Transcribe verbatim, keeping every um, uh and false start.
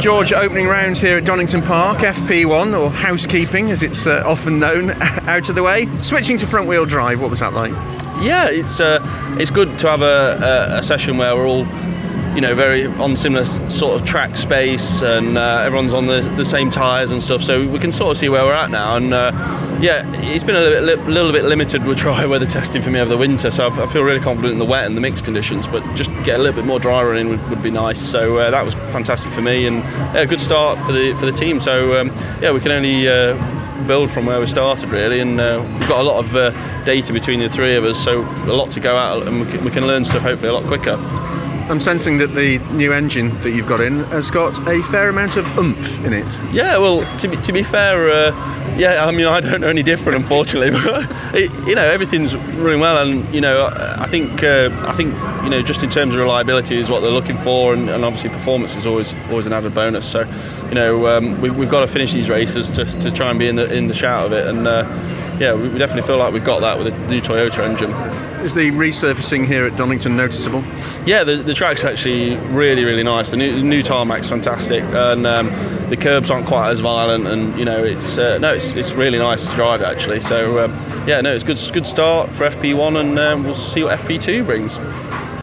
George, opening round here at Donington Park, F P one, or housekeeping as it's uh, often known, out of the way. Switching to front wheel drive, what was that like? Yeah, it's uh, it's good to have a, a session where we're all, you know, very on similar sort of track space, and uh, everyone's on the, the same tyres and stuff, so we can sort of see where we're at now. And uh, yeah, it's been a little bit, little bit limited with dry weather testing for me over the winter, so I feel really confident in the wet and the mixed conditions, but just get a little bit more dry running would, would be nice. So uh, that was fantastic for me, and yeah, a good start for the for the team. So um, yeah, we can only uh, build from where we started really, and uh, we've got a lot of uh, data between the three of us, so a lot to go out, and we can, we can learn stuff hopefully a lot quicker. I'm sensing that the new engine that you've got in has got a fair amount of oomph in it. Yeah, well, to be, to be fair, uh, yeah, I mean, I don't know any different, unfortunately. But it, you know, everything's running well, and you know, I think, uh, I think, you know, just in terms of reliability is what they're looking for, and, and obviously performance is always always an added bonus. So, you know, um, we, we've got to finish these races to, to try and be in the in the shout of it, and uh, yeah, we definitely feel like we've got that with the new Toyota engine. Is the resurfacing here at Donington noticeable? Yeah, the, the track's actually really, really nice. The new, new tarmac's fantastic, and um, the curbs aren't quite as violent. And you know, it's uh, no, it's it's really nice to drive actually. So um, yeah, no, it's good good start for F P one, and um, we'll see what F P two brings.